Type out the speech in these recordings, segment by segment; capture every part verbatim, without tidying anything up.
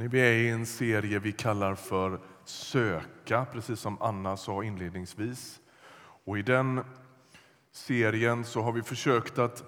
Hörrni, vi är i en serie vi kallar för Söka, precis som Anna sa inledningsvis. Och i den serien så har vi försökt att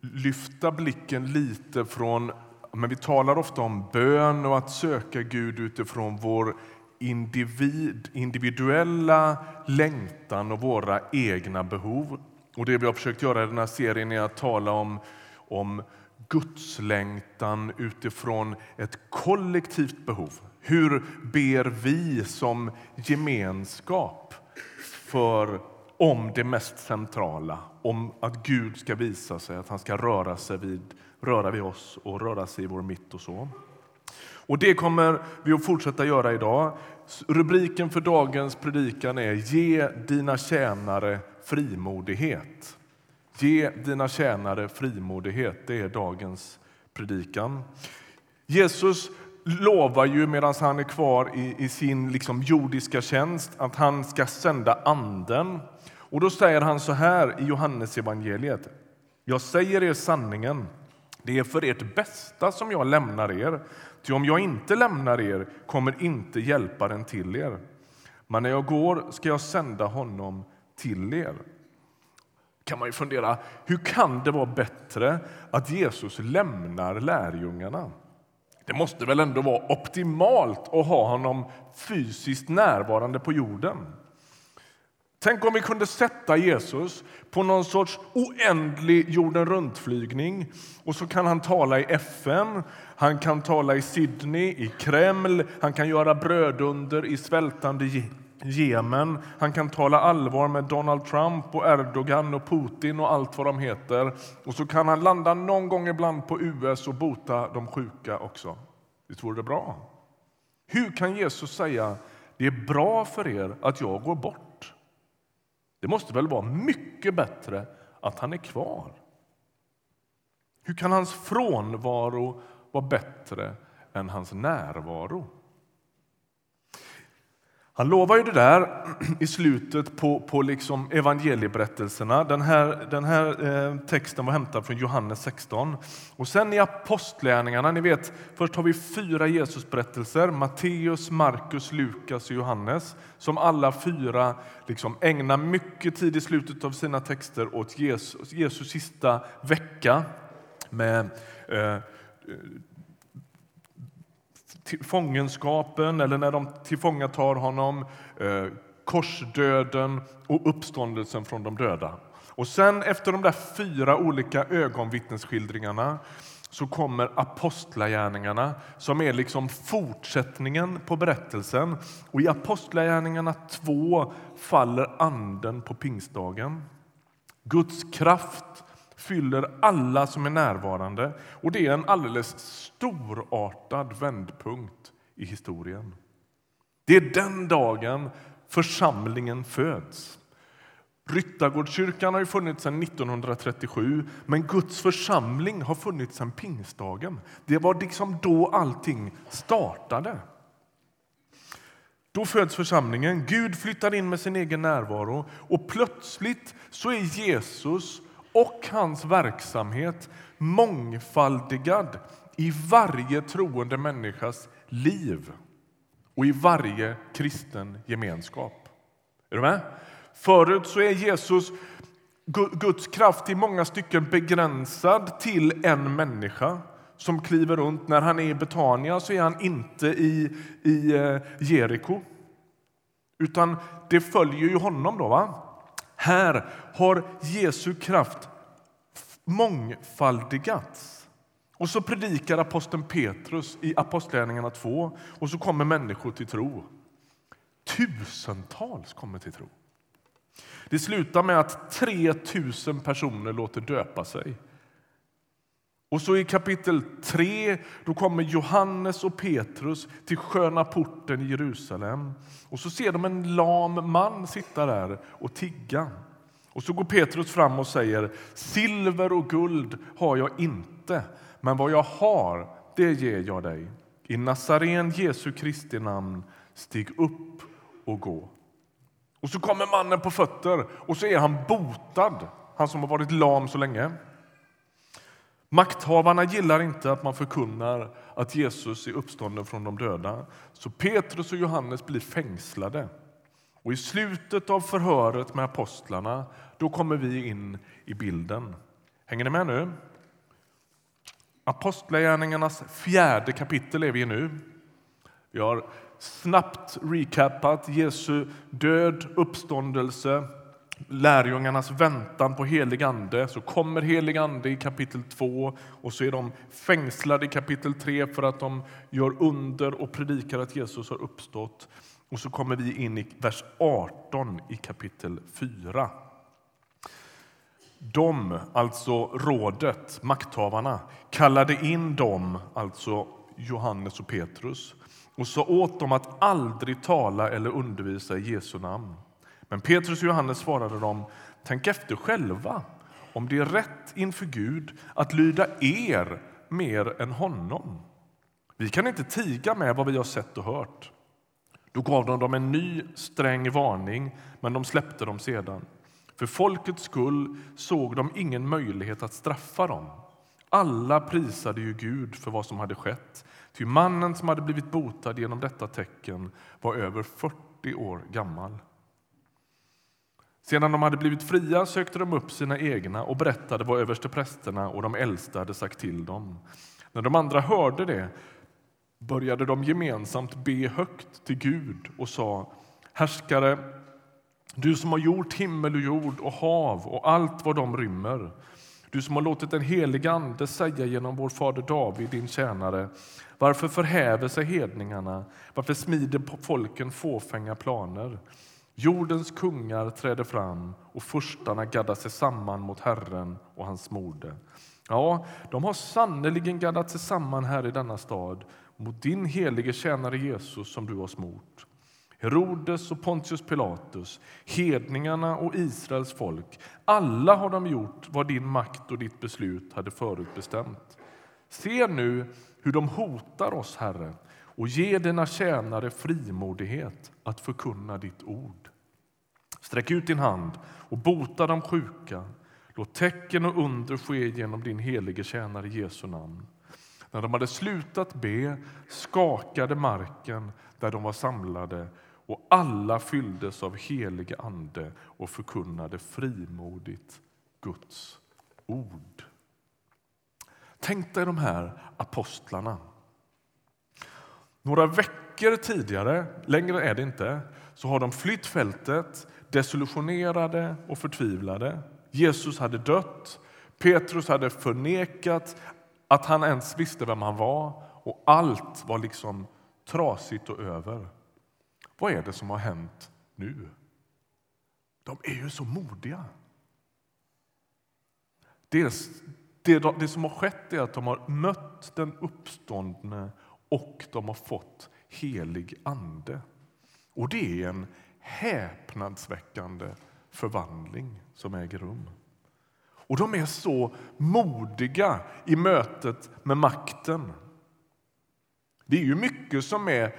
lyfta blicken lite från, men vi talar ofta om bön och att söka Gud utifrån vår individ, individuella längtan och våra egna behov. Och det vi har försökt göra i den här serien är att tala om, om Guds längtan utifrån ett kollektivt behov. Hur ber vi som gemenskap för om det mest centrala, om att Gud ska visa sig, att han ska röra sig vid, röra vid oss och röra sig i vår mitt och så. Och det kommer vi att fortsätta göra idag. Rubriken för dagens predikan är Ge dina tjänare frimodighet. Ge dina tjänare frimodighet, det är dagens predikan. Jesus lovar ju medan han är kvar i, i sin liksom jordiska tjänst att han ska sända anden. Och då säger han så här i Johannes evangeliet. Jag säger er sanningen, det är för ert bästa som jag lämnar er. Ty om jag inte lämnar er kommer inte hjälparen till er. Men när jag går ska jag sända honom till er. Kan man ju fundera, hur kan det vara bättre att Jesus lämnar lärjungarna? Det måste väl ändå vara optimalt att ha honom fysiskt närvarande på jorden. Tänk om vi kunde sätta Jesus på någon sorts oändlig jorden runtflygning och så kan han tala i F N, han kan tala i Sydney, i Kreml, han kan göra brödunder i svältande Jemen, han kan tala allvar med Donald Trump och Erdogan och Putin och allt vad de heter. Och så kan han landa någon gång ibland på U S och bota de sjuka också. Det vore det bra. Hur kan Jesus säga, det är bra för er att jag går bort? Det måste väl vara mycket bättre att han är kvar. Hur kan hans frånvaro vara bättre än hans närvaro? Han lovar ju det där i slutet på, på liksom evangelieberättelserna. Den här, den här texten var hämtad från Johannes sexton. Och sen i Apostlagärningarna, ni vet, först har vi fyra Jesusberättelser. Matteus, Markus, Lukas och Johannes. Som alla fyra liksom ägnar mycket tid i slutet av sina texter åt Jesus, Jesus sista vecka med Eh, till fångenskapen, eller när de tillfångatar honom, eh, korsdöden och uppståndelsen från de döda. Och sen efter de där fyra olika ögonvittnesskildringarna så kommer apostlagärningarna som är liksom fortsättningen på berättelsen. Och i apostlagärningarna två faller anden på pingstdagen. Guds kraft fyller alla som är närvarande. Och det är en alldeles storartad vändpunkt i historien. Det är den dagen församlingen föds. Ryttagårdskyrkan har ju funnits sedan nittonhundratrettiosju. Men Guds församling har funnits sedan pingstdagen. Det var liksom då allting startade. Då föds församlingen. Gud flyttar in med sin egen närvaro. Och plötsligt så är Jesus och hans verksamhet mångfaldigad i varje troende människas liv och i varje kristen gemenskap. Är du med? Förut så är Jesus, Guds kraft i många stycken begränsad till en människa som kliver runt. När han är i Betania så är han inte i, i Jeriko, utan det följer ju honom då, va? Här har Jesu kraft mångfaldigats. Och så predikar aposteln Petrus i Apostlagärningarna två. Och så kommer människor till tro. Tusentals kommer till tro. Det slutar med att tre tusen personer låter döpa sig. Och så i kapitel tre, då kommer Johannes och Petrus till Sköna porten i Jerusalem. Och så ser de en lam man sitta där och tigga. Och så går Petrus fram och säger, silver och guld har jag inte, men vad jag har, det ger jag dig. I Nazaren Jesu Kristi namn, stig upp och gå. Och så kommer mannen på fötter och så är han botad, han som har varit lam så länge. Makthavarna gillar inte att man förkunnar att Jesus är uppstånden från de döda. Så Petrus och Johannes blir fängslade. Och i slutet av förhöret med apostlarna, då kommer vi in i bilden. Hänger ni med nu? Apostlagärningarnas fjärde kapitel är vi i nu. Vi har snabbt recapat Jesu död, uppståndelse, lärjungarnas väntan på helig ande. Så kommer helig ande i kapitel två och så är de fängslade i kapitel tre för att de gör under och predikar att Jesus har uppstått. Och så kommer vi in i vers arton i kapitel fyra. De, alltså rådet, makthavarna, kallade in dem, alltså Johannes och Petrus, och sa åt dem att aldrig tala eller undervisa i Jesu namn. Men Petrus och Johannes svarade dem, tänk efter själva om det är rätt inför Gud att lyda er mer än honom. Vi kan inte tiga med vad vi har sett och hört. Då gav de dem en ny sträng varning, men de släppte dem sedan. För folkets skull såg de ingen möjlighet att straffa dem. Alla prisade ju Gud för vad som hade skett. Ty mannen som hade blivit botad genom detta tecken var över fyrtio år gammal. Sedan de hade blivit fria sökte de upp sina egna och berättade vad översteprästerna och de äldsta hade sagt till dem. När de andra hörde det började de gemensamt be högt till Gud och sa: Härskare, du som har gjort himmel och jord och hav och allt vad de rymmer, du som har låtit den helige ande säga genom vår fader David, din tjänare, varför förhäver sig hedningarna? Varför smider folken fåfänga planer? Jordens kungar träder fram och förstarna gaddar sig samman mot Herren och hans mode. Ja, de har sannoliken gaddat sig samman här i denna stad mot din helige tjänare Jesus som du har smort. Herodes och Pontius Pilatus, hedningarna och Israels folk, alla har de gjort vad din makt och ditt beslut hade förutbestämt. Se nu hur de hotar oss, Herre, och ge dina tjänare frimodighet att förkunna ditt ord. Sträck ut din hand och bota de sjuka. Låt tecken och under ske genom din helige tjänare Jesu namn. När de hade slutat be skakade marken där de var samlade och alla fylldes av helig ande och förkunnade frimodigt Guds ord. Tänk dig de här apostlarna. Några veckor tidigare, längre är det inte, så har de flytt fältet, desillusionerade och förtvivlade. Jesus hade dött, Petrus hade förnekat att han ens visste vem han var och allt var liksom trasigt och över. Vad är det som har hänt nu? De är ju så modiga. Det, det, det som har skett är att de har mött den uppståndne och de har fått helig ande. Och det är en häpnadsväckande förvandling som äger rum. Och de är så modiga i mötet med makten. Det är ju mycket som är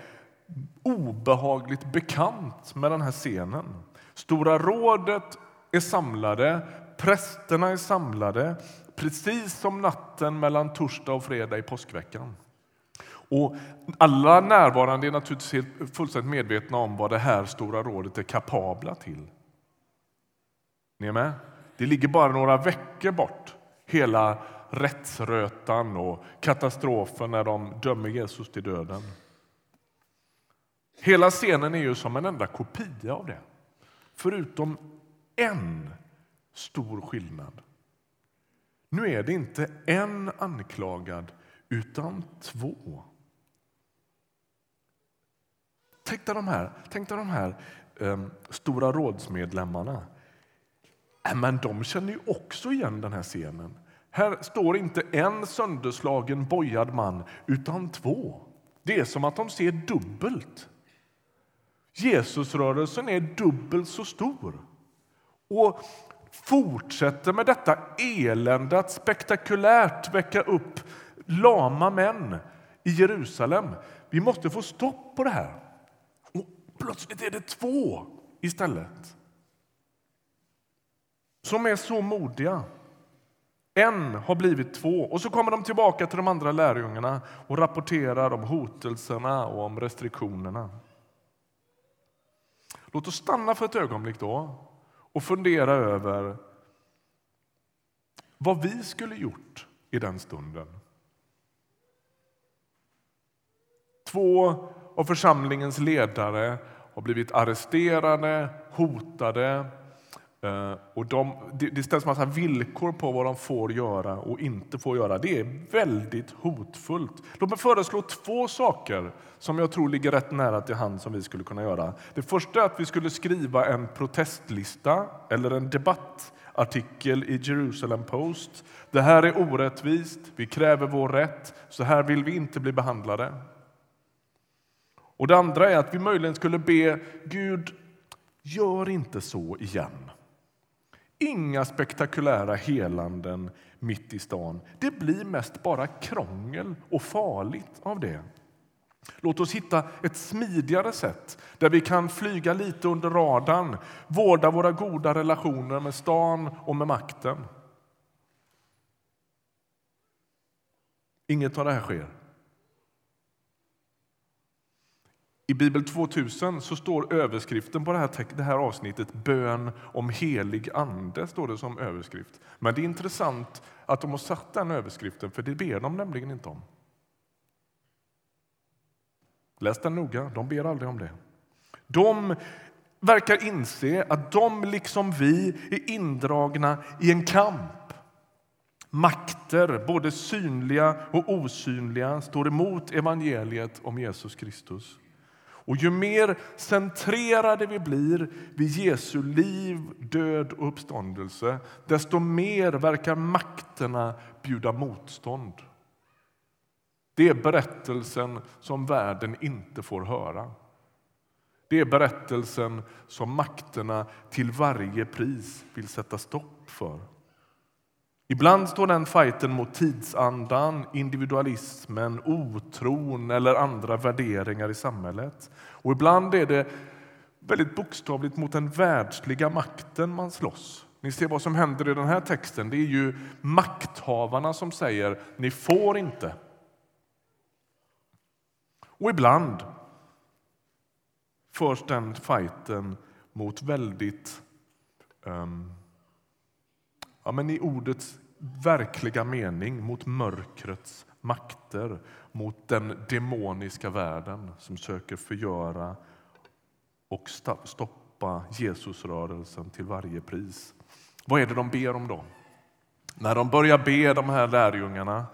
obehagligt bekant med den här scenen. Stora rådet är samlade, prästerna är samlade, precis som natten mellan torsdag och fredag i påskveckan. Och alla närvarande är naturligtvis fullständigt medvetna om vad det här stora rådet är kapabla till. Ni är med? Det ligger bara några veckor bort, hela rättsrötan och katastrofen när de dömer Jesus till döden. Hela scenen är ju som en enda kopia av det, förutom en stor skillnad. Nu är det inte en anklagad, utan två. Tänk dig de här, tänk dig de här um, stora rådsmedlemmarna. Men de känner ju också igen den här scenen. Här står inte en sönderslagen bojad man, utan två. Det är som att de ser dubbelt. Jesusrörelsen är dubbelt så stor. Och fortsätter med detta elände att spektakulärt väcka upp lama män i Jerusalem. Vi måste få stopp på det här. Och plötsligt är det två istället. Som är så modiga En har blivit två. Och så kommer de tillbaka till de andra lärjungarna och rapporterar om hotelserna och om restriktionerna. Låt oss stanna för ett ögonblick då och fundera över vad vi skulle gjort i den stunden. Två av församlingens ledare har blivit arresterade, hotade, och de, det ställs massa villkor på vad de får göra och inte får göra. Det är väldigt hotfullt. Låt mig föreslå två saker som jag tror ligger rätt nära till hand som vi skulle kunna göra. Det första är att vi skulle skriva en protestlista eller en debattartikel i Jerusalem Post. Det här är orättvist, vi kräver vår rätt, så här vill vi inte bli behandlade. Och det andra är att vi möjligen skulle be Gud, gör inte så igen. Inga spektakulära helanden mitt i stan. Det blir mest bara krångel och farligt av det. Låt oss hitta ett smidigare sätt där vi kan flyga lite under radarn, vårda våra goda relationer med stan och med makten. Inget av det här sker. I Bibel tvåtusen så står överskriften på det här, det här avsnittet bön om helig ande, står det som överskrift. Men det är intressant att de har satt den överskriften, för det ber de nämligen inte om. Läs den noga, de ber aldrig om det. De verkar inse att de liksom vi är indragna i en kamp. Makter, både synliga och osynliga, står emot evangeliet om Jesus Kristus. Och ju mer centrerade vi blir vid Jesu liv, död och uppståndelse, desto mer verkar makterna bjuda motstånd. Det är berättelsen som världen inte får höra. Det är berättelsen som makterna till varje pris vill sätta stopp för. Ibland står den fighten mot tidsandan, individualismen, otron eller andra värderingar i samhället. Och ibland är det väldigt bokstavligt mot den världsliga makten man slåss. Ni ser vad som händer i den här texten. Det är ju makthavarna som säger, ni får inte. Och ibland förs den fighten mot väldigt... Um, Ja, men i ordets verkliga mening, mot mörkrets makter, mot den demoniska världen som söker förgöra och stoppa Jesusrörelsen till varje pris. Vad är det de ber om då? När de börjar be, de här lärjungarna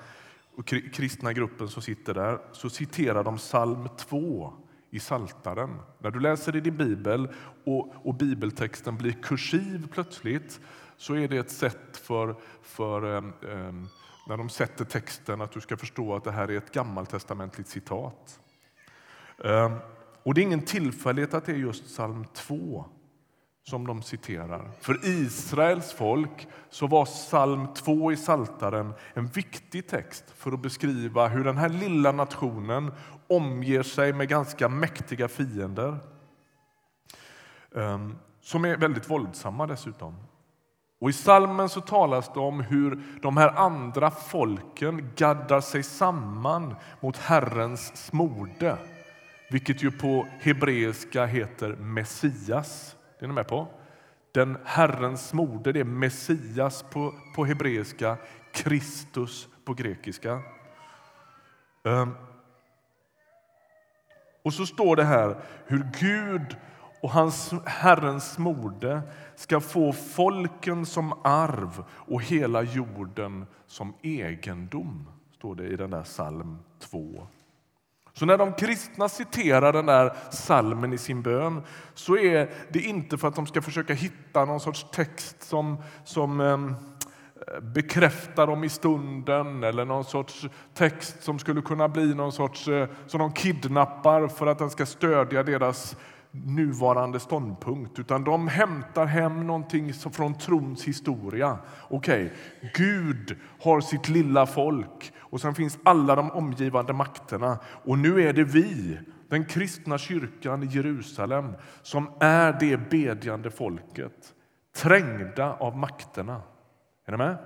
och kristna gruppen som sitter där, så citerar de psalm två i Saltaren. När du läser i din bibel och, och bibeltexten blir kursiv plötsligt, så är det ett sätt för, för eh, när de sätter texten att du ska förstå att det här är ett gammaltestamentligt citat. Eh, och det är ingen tillfällighet att det är just psalm två som de citerar. För Israels folk så var psalm två i Saltaren en viktig text för att beskriva hur den här lilla nationen omger sig med ganska mäktiga fiender. Eh, som är väldigt våldsamma dessutom. Och i psalmen så talas det om hur de här andra folken gaddar sig samman mot Herrens smorde. Vilket ju på hebreiska heter Messias. Det är ni med på? Den Herrens smorde, det är Messias på, på hebreiska, Kristus på grekiska. Och så står det här hur Gud... och hans Herrens smorde ska få folken som arv och hela jorden som egendom, står det i den där psalm två. Så när de kristna citerar den där psalmen i sin bön, så är det inte för att de ska försöka hitta någon sorts text som, som eh, bekräftar dem i stunden, eller någon sorts text som skulle kunna bli någon sorts eh, som de kidnappar för att den ska stödja deras nuvarande ståndpunkt, utan de hämtar hem någonting från trons historia. Okej, okay, Gud har sitt lilla folk och sen finns alla de omgivande makterna, och nu är det vi, den kristna kyrkan i Jerusalem, som är det bedjande folket, trängda av makterna. Är ni med?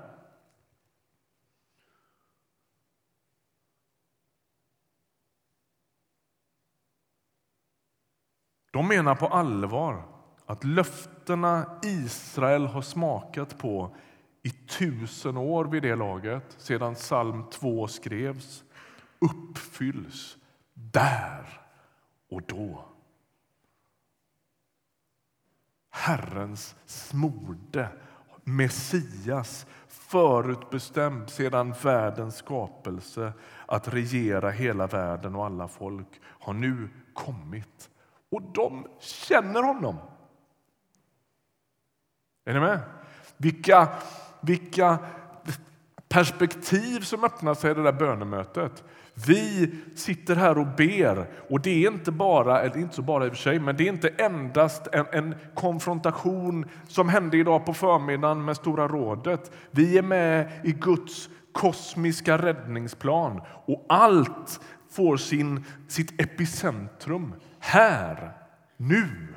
De menar på allvar att löftena Israel har smakat på i tusen år vid det laget, sedan psalm två skrevs, uppfylls där och då. Herrens smorde, Messias, förutbestämd sedan världens skapelse att regera hela världen och alla folk, har nu kommit. Och de känner honom. Är ni med? Vilka, vilka perspektiv som öppnar sig i det där bönemötet. Vi sitter här och ber, och det är inte bara, eller inte så bara i och för sig, men det är inte endast en, en konfrontation som hände idag på förmiddagen med Stora rådet. Vi är med i Guds kosmiska räddningsplan, och allt får sin, sitt epicentrum här, nu.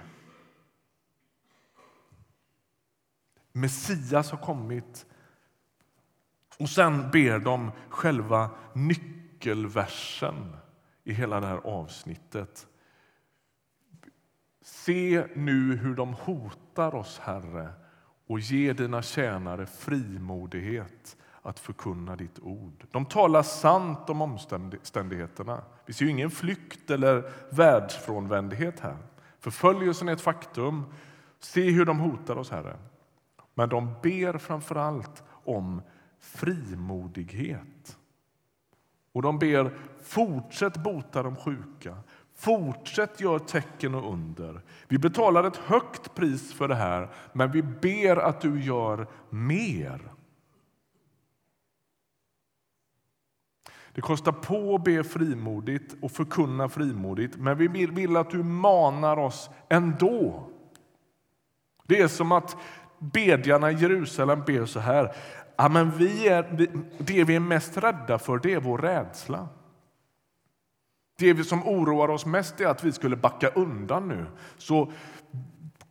Messias har kommit, och sen ber de själva nyckeln. Nyckelversen i hela det här avsnittet. Se nu hur de hotar oss, Herre, och ge dina tjänare frimodighet att förkunna ditt ord. De talar sant om omständigheterna. Vi ser ju ingen flykt eller världsfrånvändhet här. Förföljelsen är ett faktum. Se hur de hotar oss, Herre. Men de ber framförallt om frimodighet. Och de ber, fortsätt bota de sjuka. Fortsätt gör tecken och under. Vi betalar ett högt pris för det här, men vi ber att du gör mer. Det kostar på att be frimodigt och förkunna frimodigt, men vi vill att du manar oss ändå. Det är som att bedjarna i Jerusalem ber så här. Ja, men vi är, det vi är mest rädda för, det är vår rädsla. Det som oroar oss mest är att vi skulle backa undan nu. Så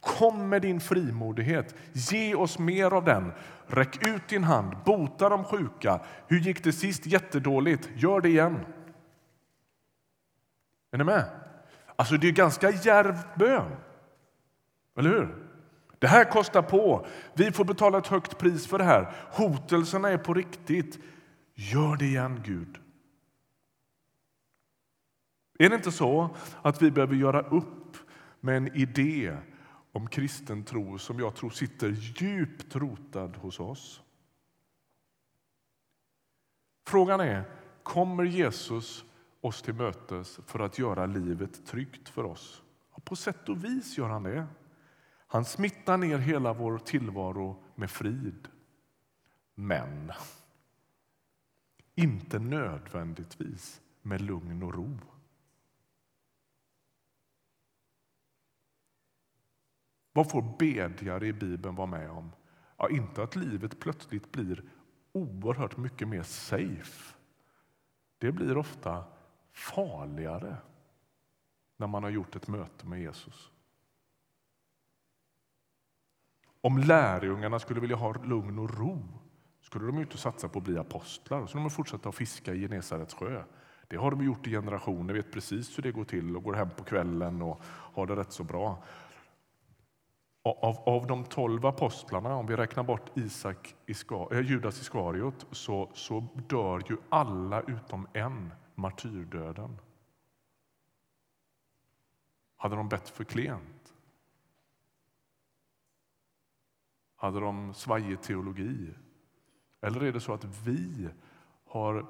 kom med din frimodighet. Ge oss mer av den. Räck ut din hand. Bota de sjuka. Hur gick det sist? Jättedåligt. Gör det igen. Är ni med? Alltså det är ganska djärvt bön. Eller hur? Det här kostar på. Vi får betala ett högt pris för det här. Hotelserna är på riktigt. Gör det igen, Gud. Är det inte så att vi behöver göra upp med en idé om kristen tro som jag tror sitter djupt rotad hos oss? Frågan är, kommer Jesus oss till mötes för att göra livet tryggt för oss? Och på sätt och vis gör han det. Han smittar ner hela vår tillvaro med frid. Men inte nödvändigtvis med lugn och ro. Vad får bedjare i Bibeln vara med om? Ja, inte att livet plötsligt blir oerhört mycket mer safe. Det blir ofta farligare när man har gjort ett möte med Jesus. Om lärjungarna skulle vilja ha lugn och ro skulle de ju inte satsa på att bli apostlar. Så de har fortsatt att fiska i Genesarets sjö. Det har de gjort i generationer. Vet precis hur det går till och går hem på kvällen och har det rätt så bra. Av, av de tolv apostlarna, om vi räknar bort Isak, Iska, äh, Judas Iskariot, så, så dör ju alla utom en martyrdöden. Hade de bett för klent? Hade de svajig teologi? Eller är det så att vi har,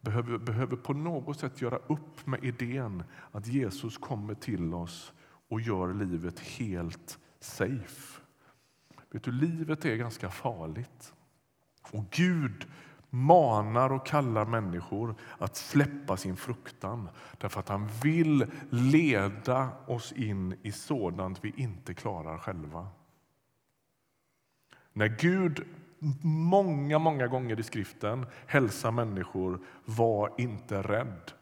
behöver, behöver på något sätt göra upp med idén att Jesus kommer till oss och gör livet helt safe? Vet du, livet är ganska farligt. Och Gud manar och kallar människor att släppa sin fruktan. Därför att han vill leda oss in i sådant vi inte klarar själva. När Gud många, många gånger i skriften hälsar människor, var inte rädd,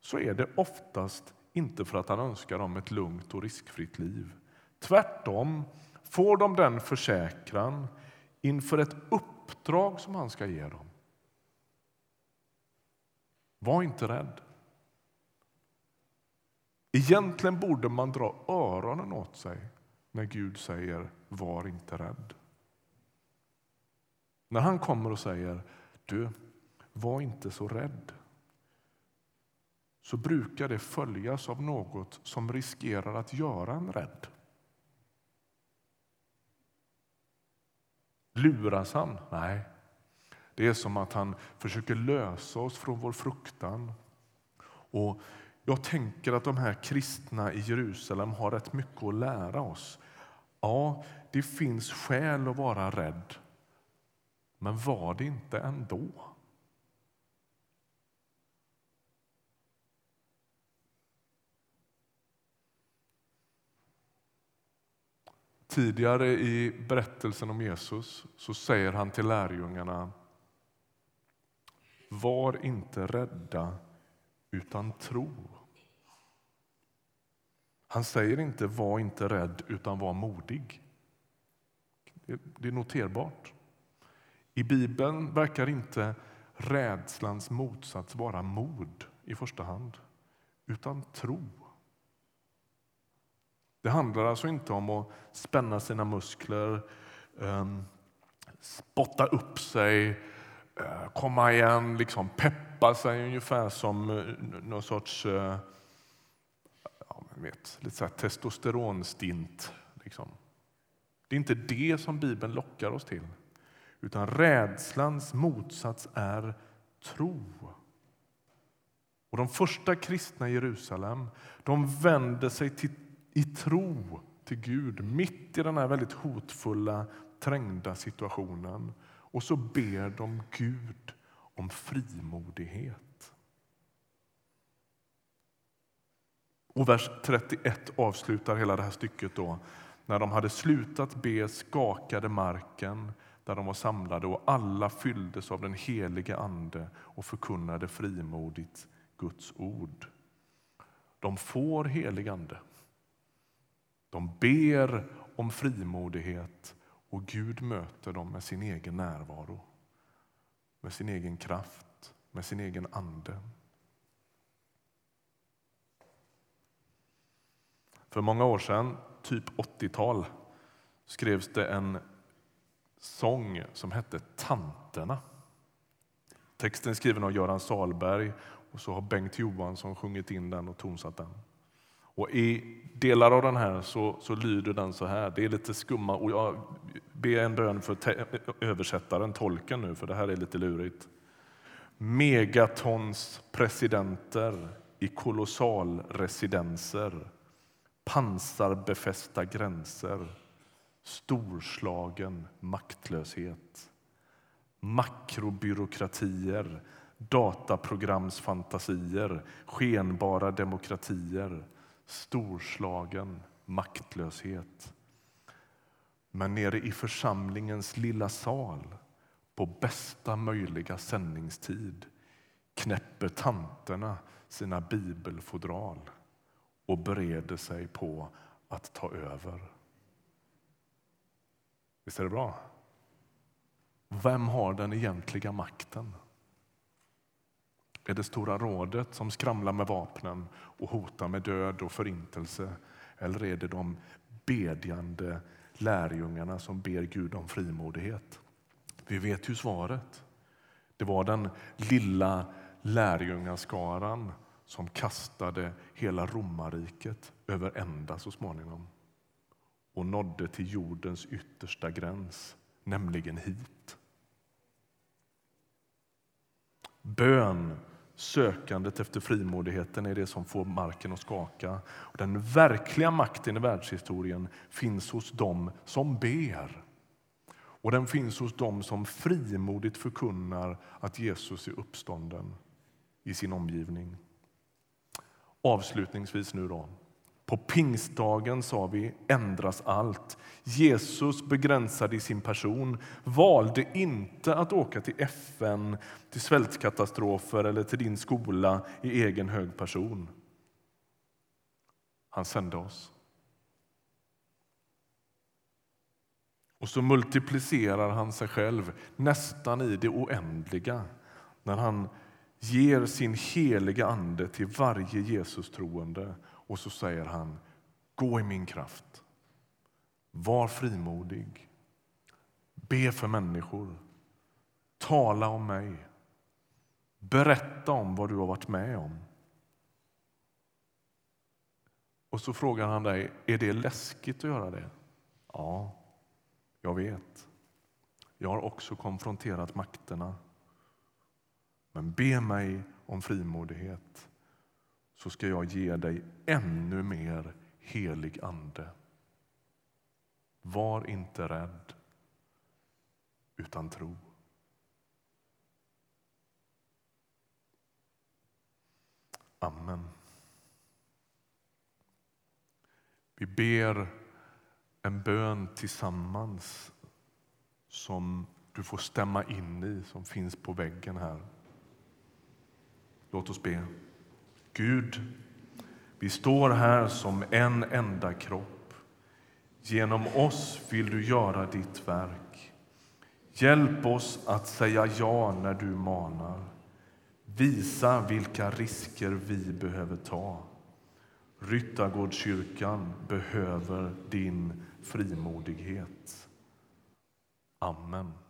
så är det oftast inte för att han önskar dem ett lugnt och riskfritt liv. Tvärtom får de den försäkran inför ett uppdrag som han ska ge dem. Var inte rädd. I Egentligen borde man dra öronen åt sig när Gud säger, var inte rädd. När han kommer och säger, du, var inte så rädd. Så brukar det följas av något som riskerar att göra en rädd. Luras han? Nej. Det är som att han försöker lösa oss från vår fruktan. Och jag tänker att de här kristna i Jerusalem har rätt mycket att lära oss. Ja, det finns skäl att vara rädd. Men var det inte ändå? Tidigare i berättelsen om Jesus så säger han till lärjungarna, var inte rädda utan tro. Han säger inte var inte rädd utan var modig. Det är noterbart. I Bibeln verkar inte rädslans motsats vara mod i första hand utan tro. Det handlar alltså inte om att spänna sina muskler, spotta upp sig, komma igen, liksom peppa sig ungefär som någon sorts ja, man vet, lite så här testosteronstint. Liksom. Det är inte det som Bibeln lockar oss till. Utan rädslans motsats är tro. Och de första kristna i Jerusalem, de vände sig till i tro till Gud mitt i den här väldigt hotfulla, trängda situationen. Och så ber de Gud om frimodighet. Och vers trettioett avslutar hela det här stycket då. När de hade slutat be skakade marken där de var samlade och alla fylldes av den helige ande och förkunnade frimodigt Guds ord. De får helig ande. De ber om frimodighet och Gud möter dem med sin egen närvaro, med sin egen kraft, med sin egen ande. För många år sedan, typ åttiotal, skrevs det en sång som hette Tanterna. Texten är skriven av Göran Salberg och så har Bengt Johansson sjungit in den och tonsatt den. Och i delar av den här så, så lyder den så här. Det är lite skumma. Och jag ber en bön för te- översättaren, tolken nu, för det här är lite lurigt. Megatons presidenter i kolossalresidenser. Pansarbefästa gränser. Storslagen maktlöshet. Makrobyråkratier. Dataprogramsfantasier. Skenbara demokratier. Storslagen maktlöshet. Men nere i församlingens lilla sal på bästa möjliga sändningstid knäpper tanterna sina bibelfodral och bereder sig på att ta över. Visst är det bra? Vem har den egentliga makten? Är det Stora rådet som skramlar med vapnen och hotar med död och förintelse? Eller är det de bedjande lärjungarna som ber Gud om frimodighet? Vi vet ju svaret. Det var den lilla lärjungaskaran som kastade hela romarriket över ända så småningom. Och nådde till jordens yttersta gräns, nämligen hit. Bön, sökandet efter frimodigheten är det som får marken att skaka. Den verkliga makten i världshistorien finns hos dem som ber. Och den finns hos dem som frimodigt förkunnar att Jesus är uppstånden i sin omgivning. Avslutningsvis nu då. På pingstdagen sa vi, ändras allt. Jesus begränsade i sin person, valde inte att åka till F N, till svältkatastrofer eller till din skola i egen hög person. Han sände oss. Och så multiplicerar han sig själv nästan i det oändliga när han ger sin heliga ande till varje Jesus troende och så säger han: gå i min kraft. Var frimodig. Be för människor. Tala om mig. Berätta om vad du har varit med om. Och så frågar han dig: är det läskigt att göra det? Ja, jag vet. Jag har också konfronterat makterna. Men be mig om frimodighet, så ska jag ge dig ännu mer helig ande. Var inte rädd, utan tro. Amen. Vi ber en bön tillsammans som du får stämma in i, som finns på väggen här. Låt oss be. Gud, vi står här som en enda kropp. Genom oss vill du göra ditt verk. Hjälp oss att säga ja när du manar. Visa vilka risker vi behöver ta. Ryttagårdskyrkan behöver din frimodighet. Amen.